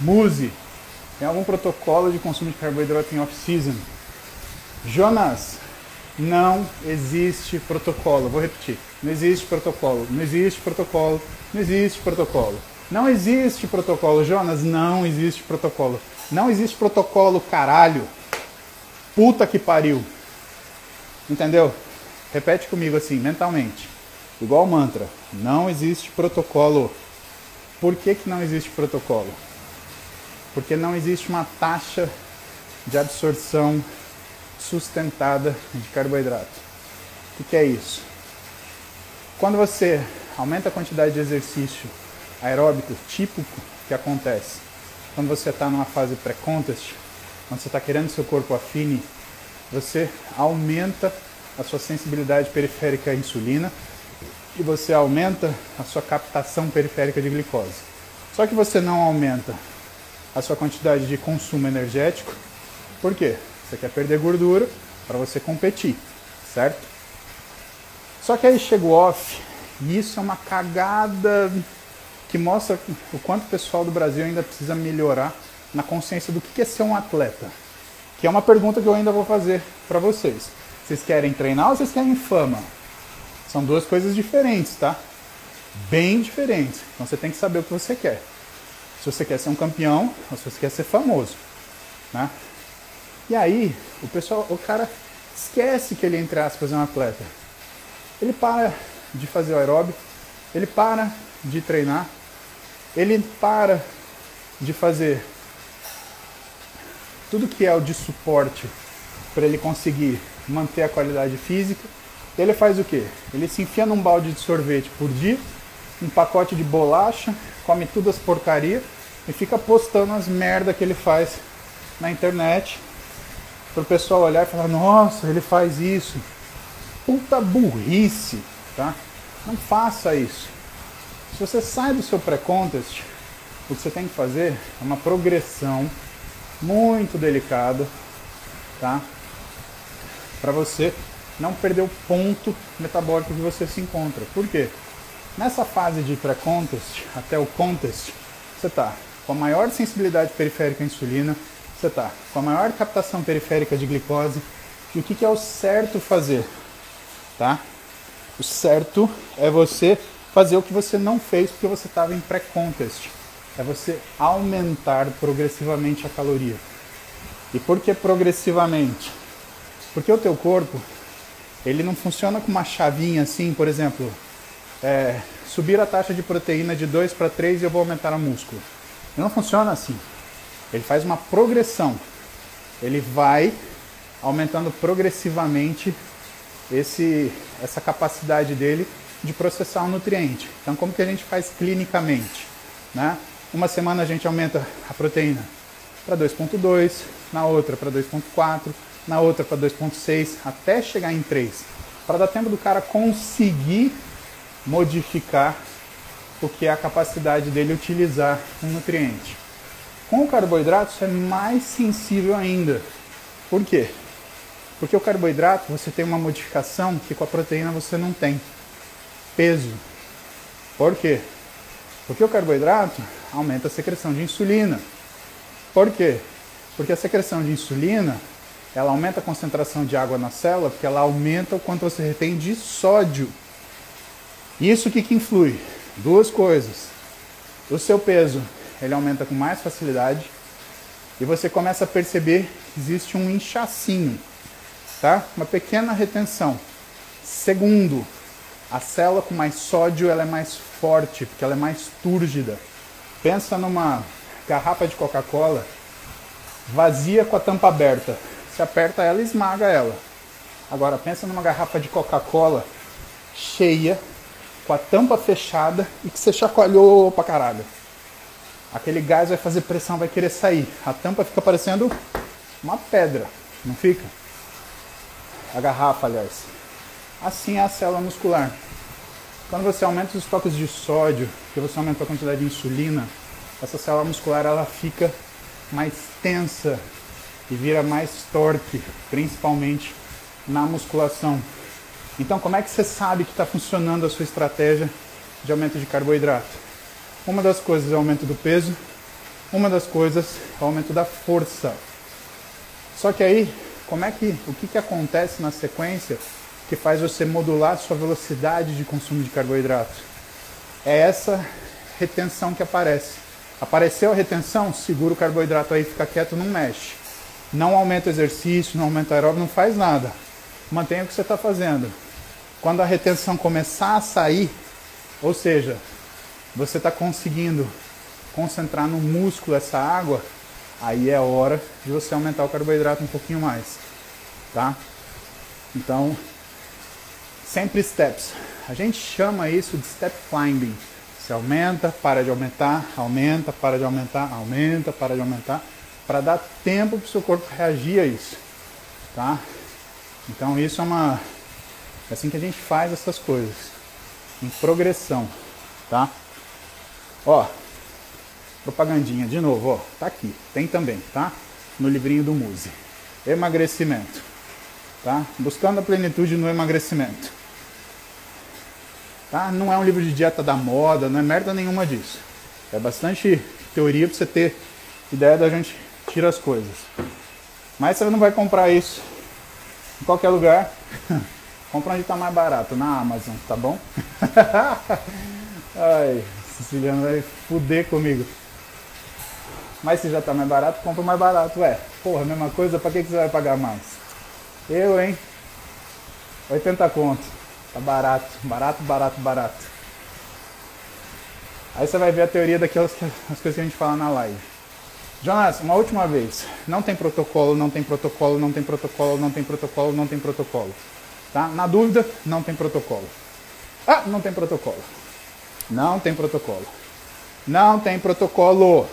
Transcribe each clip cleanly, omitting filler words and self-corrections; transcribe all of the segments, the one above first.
Muse. Tem algum protocolo de consumo de carboidrato em off-season? Jonas, não existe protocolo. Vou repetir. Não existe protocolo. Não existe protocolo. Não existe protocolo. Não existe protocolo, Jonas. Não existe protocolo. Não existe protocolo, caralho. Puta que pariu. Entendeu? Repete comigo assim, mentalmente. Igual mantra. Não existe protocolo. Por que não existe protocolo? Porque não existe uma taxa de absorção sustentada de carboidrato. O que é isso? Quando você aumenta a quantidade de exercício aeróbico típico que acontece, quando você está numa fase pré-contest, quando você está querendo que seu corpo afine, você aumenta a sua sensibilidade periférica à insulina e você aumenta a sua captação periférica de glicose. Só que você não aumenta a sua quantidade de consumo energético. Por quê? Você quer perder gordura para você competir, certo? Só que aí chega o off, e isso é uma cagada que mostra o quanto o pessoal do Brasil ainda precisa melhorar na consciência do que é ser um atleta. Que é uma pergunta que eu ainda vou fazer para vocês. Vocês querem treinar ou vocês querem fama? São duas coisas diferentes, tá? Bem diferentes. Então você tem que saber o que você quer. Se você quer ser um campeão ou se você quer ser famoso, né? E aí, o pessoal, o cara esquece que ele, entre aspas, é um atleta. Ele para de fazer o aeróbico, ele para de treinar, ele para de fazer tudo que é o de suporte para ele conseguir manter a qualidade física. Ele faz o quê? Ele se enfia num balde de sorvete por dia, um pacote de bolacha, come tudo as porcaria e fica postando as merda que ele faz na internet, para o pessoal olhar e falar, nossa, ele faz isso. Puta burrice, tá? Não faça isso. Se você sai do seu pré-contest, o que você tem que fazer é uma progressão muito delicada, tá? Para você não perder o ponto metabólico que você se encontra. Por quê? Nessa fase de pré-contest até o contest, você tá com a maior sensibilidade periférica à insulina, você está com a maior captação periférica de glicose. E o que é o certo fazer? Tá? O certo é você fazer o que você não fez porque você estava em pré-contest. É você aumentar progressivamente a caloria. E por que progressivamente? Porque o teu corpo, ele não funciona com uma chavinha assim, por exemplo, subir a taxa de proteína de 2 para 3 e eu vou aumentar o músculo. Ele não funciona assim. Ele faz uma progressão, ele vai aumentando progressivamente essa capacidade dele de processar o nutriente. Então, como que a gente faz clinicamente, né? Uma semana a gente aumenta a proteína para 2.2, na outra para 2.4, na outra para 2.6, até chegar em 3, para dar tempo do cara conseguir modificar o que é a capacidade dele utilizar um nutriente. Com o carboidrato, isso é mais sensível ainda. Por quê? Porque o carboidrato, você tem uma modificação que com a proteína você não tem. Peso. Por quê? Porque o carboidrato aumenta a secreção de insulina. Por quê? Porque a secreção de insulina, ela aumenta a concentração de água na célula, porque ela aumenta o quanto você retém de sódio. Isso que influi? Duas coisas. O seu peso, ele aumenta com mais facilidade e você começa a perceber que existe um inchacinho, tá? Uma pequena retenção. Segundo, a célula com mais sódio, ela é mais forte, porque ela é mais túrgida. Pensa numa garrafa de Coca-Cola vazia com a tampa aberta. Se aperta ela, esmaga ela. Agora, pensa numa garrafa de Coca-Cola cheia, com a tampa fechada e que você chacoalhou pra caralho. Aquele gás vai fazer pressão, vai querer sair. A tampa fica parecendo uma pedra, não fica? A garrafa, aliás. Assim é a célula muscular. Quando você aumenta os estoques de sódio, que você aumenta a quantidade de insulina, essa célula muscular, ela fica mais tensa e vira mais torque, principalmente na musculação. Então, como é que você sabe que está funcionando a sua estratégia de aumento de carboidrato? Uma das coisas é o aumento do peso, uma das coisas é o aumento da força. Só que aí, o que acontece na sequência que faz você modular a sua velocidade de consumo de carboidrato? É essa retenção que aparece. Apareceu a retenção, segura o carboidrato aí, fica quieto, não mexe. Não aumenta o exercício, não aumenta o aeróbio, não faz nada. Mantenha o que você está fazendo. Quando a retenção começar a sair, ou seja, você está conseguindo concentrar no músculo essa água, aí é hora de você aumentar o carboidrato um pouquinho mais, tá? Então, sempre steps. A gente chama isso de step climbing. Você aumenta, para de aumentar, aumenta, para de aumentar, aumenta, para de aumentar, para dar tempo para o seu corpo reagir a isso, tá? Então isso é uma... é assim que a gente faz essas coisas, em progressão, tá? Ó, propagandinha de novo, ó, tá aqui, tem também, tá? No livrinho do Muse. Emagrecimento, tá? Buscando a plenitude no emagrecimento. Tá? Não é um livro de dieta da moda, não é merda nenhuma disso. É bastante teoria pra você ter ideia da gente tirar as coisas. Mas você não vai comprar isso em qualquer lugar. Compra onde tá mais barato, na Amazon, tá bom? Ai, o siciliano vai fuder comigo. Mas se já tá mais barato, compra mais barato, ué. Porra, mesma coisa, pra que você vai pagar mais? Eu, hein? 80 conto. Tá barato, barato, barato, barato. Aí você vai ver a teoria daquelas coisas que a gente fala na live. Jonas, uma última vez. Não tem protocolo, não tem protocolo, não tem protocolo, não tem protocolo, não tem protocolo. Tá? Na dúvida, não tem protocolo. Ah, não tem protocolo. Não tem protocolo. Não tem protocolo.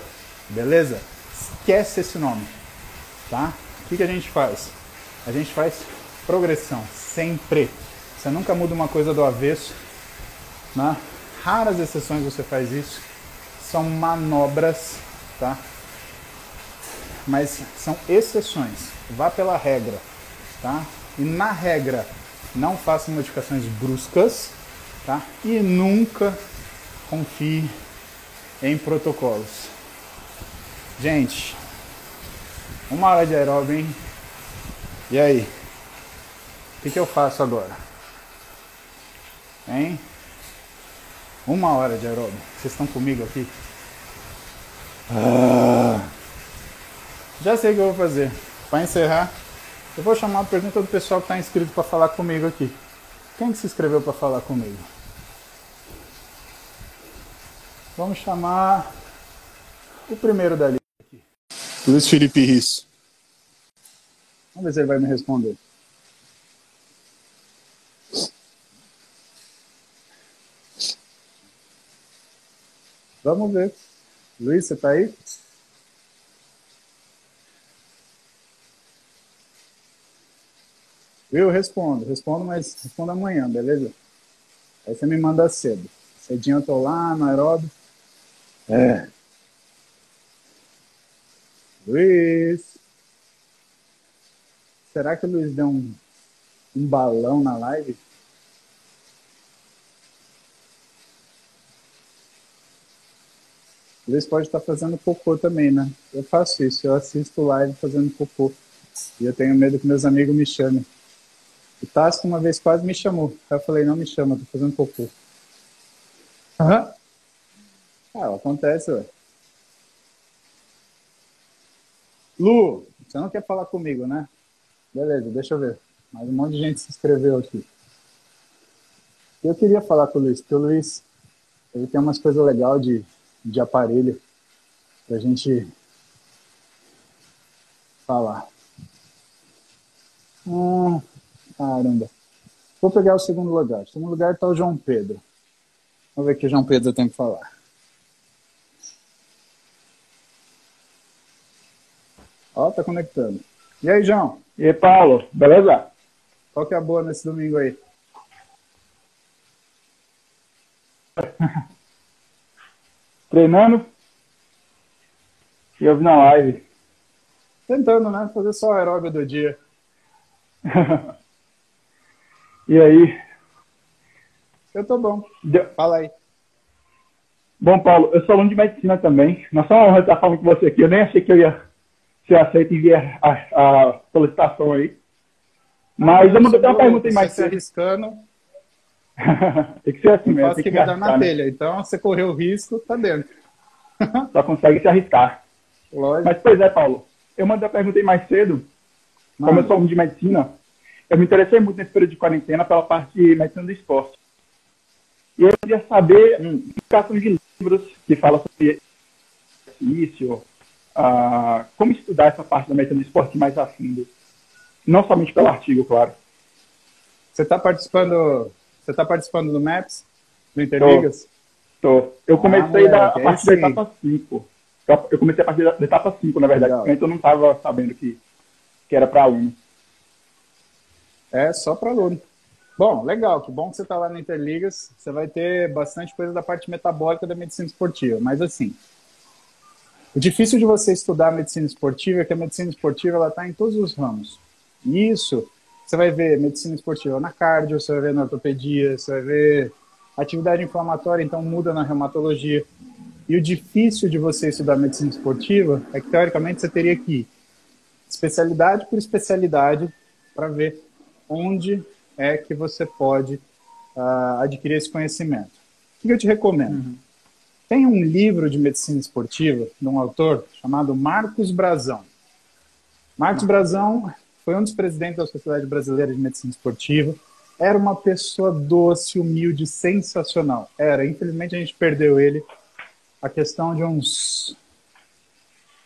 Beleza? Esquece esse nome. Tá? O que a gente faz? A gente faz progressão. Sempre. Você nunca muda uma coisa do avesso, né? Raras exceções você faz isso. São manobras, tá? Mas são exceções. Vá pela regra, tá? E na regra, não faça modificações bruscas, tá? E nunca confie em protocolos. Gente, 1 hora de aeróbio, hein? E aí? O que eu faço agora? Hein? 1 hora de aeróbio. Vocês estão comigo aqui? Ah. Já sei o que eu vou fazer. Para encerrar, eu vou chamar a pergunta do pessoal que está inscrito para falar comigo aqui. Quem que se inscreveu para falar comigo? Vamos chamar o primeiro da lista aqui. Luiz Felipe Risso. Vamos ver se ele vai me responder. Vamos ver. Luiz, você tá aí? Eu respondo, mas respondo amanhã, beleza? Aí você me manda cedo. Cedinho eu tô lá no aeróbio. É. Luiz. Será que o Luiz deu um balão na live? Luiz pode estar fazendo cocô também, né? Eu faço isso, eu assisto live fazendo cocô. E eu tenho medo que meus amigos me chamem. O Tasco uma vez quase me chamou. Aí eu falei, não me chama, tô fazendo cocô. Aham. Ah, acontece, ué. Lu, você não quer falar comigo, né? Beleza, deixa eu ver. Mas um monte de gente se inscreveu aqui. Eu queria falar com o Luiz, porque o Luiz, ele tem umas coisas legais de aparelho pra gente falar. Caramba. Vou pegar o segundo lugar. O segundo lugar tá o João Pedro. Vamos ver o que o João Pedro tem que falar. Ó, tá conectando. E aí, João? E aí, Paulo? Beleza? Qual que é a boa nesse domingo aí? Treinando e eu vi na live. Tentando, né? Fazer só o aeróbio do dia. E aí? Eu tô bom. Fala aí. Bom, Paulo, eu sou aluno de medicina também. Não é só uma honra estar falando com você aqui. Eu nem achei que eu ia ser aceito e enviar a solicitação aí. Mas eu mandei uma pergunta aí mais cedo. Você se arriscando. Tem que ser assim mesmo. Tem que mudar na telha. Então, você correu o risco, tá dentro. Só consegue se arriscar. Lógico. Mas, pois é, Paulo. Eu mandei a pergunta aí mais cedo. Como eu sou aluno de medicina, eu me interessei muito nesse período de quarentena pela parte de medicina do esporte. E eu queria saber indicações de livros que falam sobre exercício, como estudar essa parte da medicina do esporte mais a fundo. Não somente pelo artigo, claro. Você está participando, do MAPS? Do Interligas? Tô. Eu comecei a partir da etapa 5. Eu comecei a partir da etapa 5, na verdade. Legal. Então eu não estava sabendo que era para aluno. É, só para aluno. Bom, legal. Que bom que você está lá no Interligas. Você vai ter bastante coisa da parte metabólica da medicina esportiva. Mas assim, o difícil de você estudar medicina esportiva é que a medicina esportiva está em todos os ramos. E isso, você vai ver medicina esportiva na cardio, você vai ver na ortopedia, você vai ver atividade inflamatória, então muda na reumatologia. E o difícil de você estudar medicina esportiva é que, teoricamente, você teria que ir especialidade por especialidade para ver onde é que você pode adquirir esse conhecimento. O que eu te recomendo? Tem um livro de medicina esportiva de um autor chamado Marcos Brazão. Marcos Brazão foi um dos presidentes da Sociedade Brasileira de Medicina Esportiva. Era uma pessoa doce, humilde, sensacional. Infelizmente a gente perdeu ele. A questão de uns...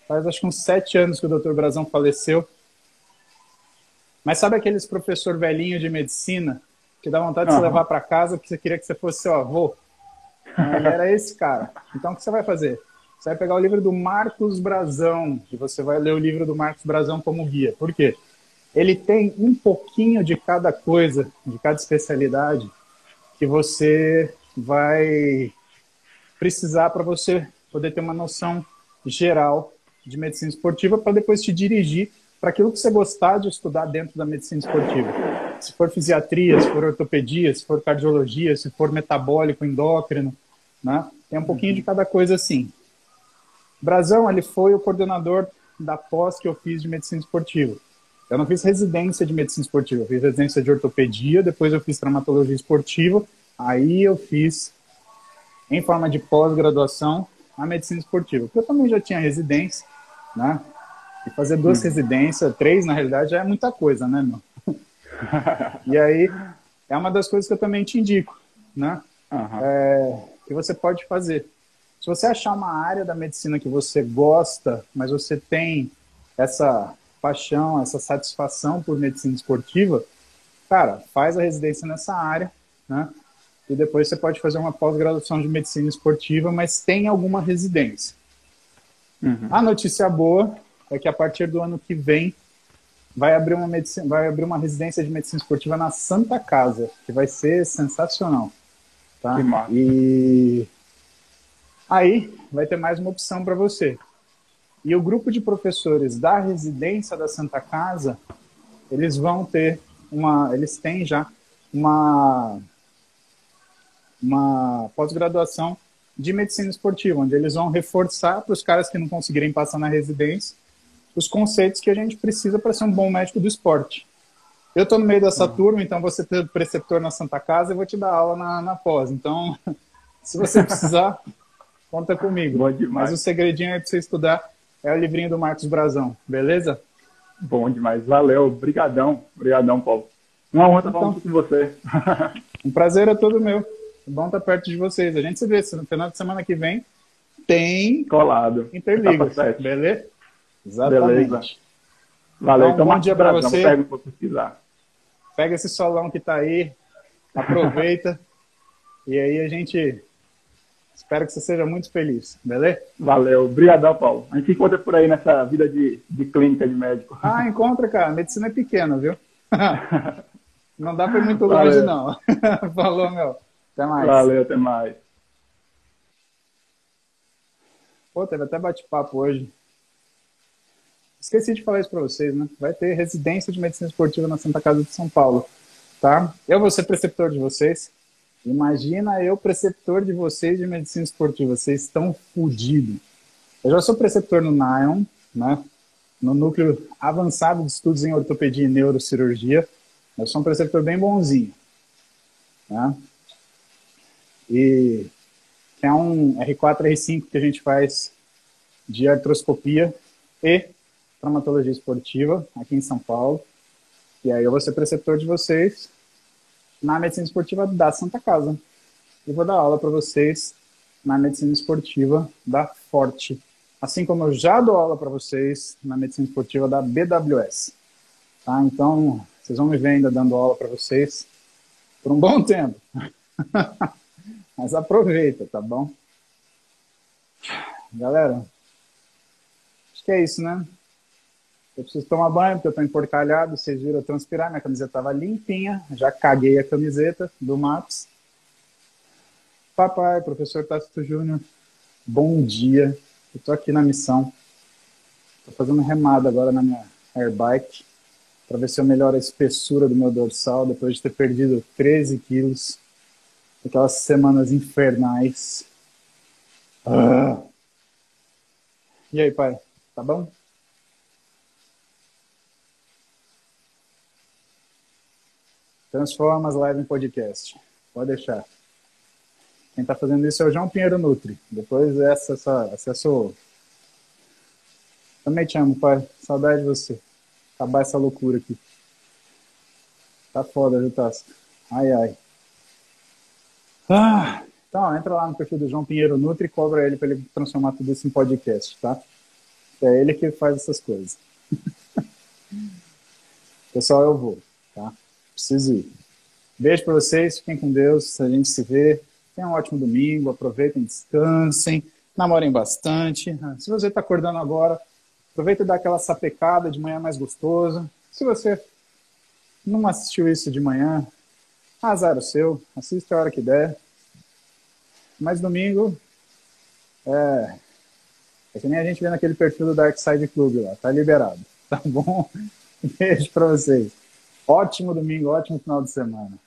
Faz acho que uns 7 anos que o Dr. Brazão faleceu. Mas sabe aqueles professor velhinho de medicina que dá vontade de se levar para casa porque você queria que você fosse seu avô? Ele era esse cara. Então o que você vai fazer? Você vai pegar o livro do Marcos Brazão e você vai ler o livro do Marcos Brazão como guia. Por quê? Ele tem um pouquinho de cada coisa, de cada especialidade que você vai precisar para você poder ter uma noção geral de medicina esportiva para depois te dirigir para aquilo que você gostar de estudar dentro da medicina esportiva. Se for fisiatria, se for ortopedia, se for cardiologia, se for metabólico, endócrino, né? Tem um pouquinho de cada coisa assim. Brazão, ele foi o coordenador da pós que eu fiz de medicina esportiva. Eu não fiz residência de medicina esportiva, eu fiz residência de ortopedia, depois eu fiz traumatologia esportiva, aí eu fiz, em forma de pós-graduação, a medicina esportiva. Porque eu também já tinha residência, né? E fazer 2 residências, 3 na realidade, já é muita coisa, né, meu? E aí, é uma das coisas que eu também te indico, né? Que você pode fazer. Se você achar uma área da medicina que você gosta, mas você tem essa paixão, essa satisfação por medicina esportiva, cara, faz a residência nessa área, né? E depois você pode fazer uma pós-graduação de medicina esportiva, mas tem alguma residência. A notícia boa é que a partir do ano que vem vai abrir uma residência de medicina esportiva na Santa Casa, que vai ser sensacional, tá? Que massa. E aí vai ter mais uma opção para você. E o grupo de professores da residência da Santa Casa, eles vão ter uma, eles têm já uma pós-graduação de medicina esportiva, onde eles vão reforçar para os caras que não conseguirem passar na residência os conceitos que a gente precisa para ser um bom médico do esporte. Eu estou no meio dessa turma, então você é preceptor na Santa Casa, eu vou te dar aula na pós. Então, se você precisar, conta comigo. Bom demais. Mas o segredinho é para você estudar é o livrinho do Marcos Brazão, beleza? Bom demais, valeu. Brigadão, brigadão, Paulo. Uma honra estar falando com você. Um prazer é todo meu. É bom estar perto de vocês. A gente se vê no final de semana que vem. Tem colado Interligas, beleza? Exatamente. Beleza. Valeu, então bom dia para você. Pega o que você precisar. Pega esse solão que tá aí, aproveita. E aí a gente... Espero que você seja muito feliz, beleza? Valeu, obrigadão, Paulo. A gente encontra por aí nessa vida de clínica, de médico. Ah, encontra, cara. A medicina é pequena, viu? Não dá pra ir muito longe, não. Falou, meu. Até mais. Valeu, até mais. Pô, teve até bate-papo hoje. Esqueci de falar isso pra vocês, né? Vai ter residência de medicina esportiva na Santa Casa de São Paulo, tá? Eu vou ser preceptor de vocês. Imagina eu, preceptor de vocês de medicina esportiva, vocês estão fodidos. Eu já sou preceptor no Nion, né? No Núcleo Avançado de Estudos em Ortopedia e Neurocirurgia. Eu sou um preceptor bem bonzinho, né? E é um R4, R5 que a gente faz de artroscopia e traumatologia esportiva aqui em São Paulo. E aí eu vou ser preceptor de vocês na medicina esportiva da Santa Casa. E vou dar aula para vocês na medicina esportiva da Forte. Assim como eu já dou aula para vocês na medicina esportiva da BWS. Tá? Então, vocês vão me ver ainda dando aula para vocês por um bom tempo. Mas aproveita, tá bom? Galera, acho que é isso, né? Eu preciso tomar banho porque eu tô emporcalhado, vocês viram eu transpirar, minha camiseta tava limpinha, já caguei a camiseta do MAPS. Papai, professor Tácito Júnior, bom dia. Eu tô aqui na missão. Tô fazendo remada agora na minha airbike para ver se eu melhoro a espessura do meu dorsal depois de ter perdido 13 quilos. Aquelas semanas infernais. Ah. E aí, pai? Tá bom? Transforma as lives em podcast. Pode deixar. Quem tá fazendo isso é o João Pinheiro Nutri. Depois essa é a sua. Também te amo, pai. Saudade de você. Acabar essa loucura aqui. Tá foda, viu, Tássio? Ai, ai. Ah, então, entra lá no perfil do João Pinheiro Nutri e cobra ele para ele transformar tudo isso em podcast, tá? É ele que faz essas coisas. Pessoal, eu vou, tá? Preciso ir. Beijo para vocês, fiquem com Deus, a gente se vê. Tenham um ótimo domingo, aproveitem, descansem, namorem bastante. Se você está acordando agora, aproveita e dá aquela sapecada de manhã mais gostosa. Se você não assistiu isso de manhã, azar o seu, assista a hora que der. Mas domingo é que nem a gente vê naquele perfil do Dark Side Club lá, tá liberado, tá bom? Beijo pra vocês. Ótimo domingo, ótimo final de semana.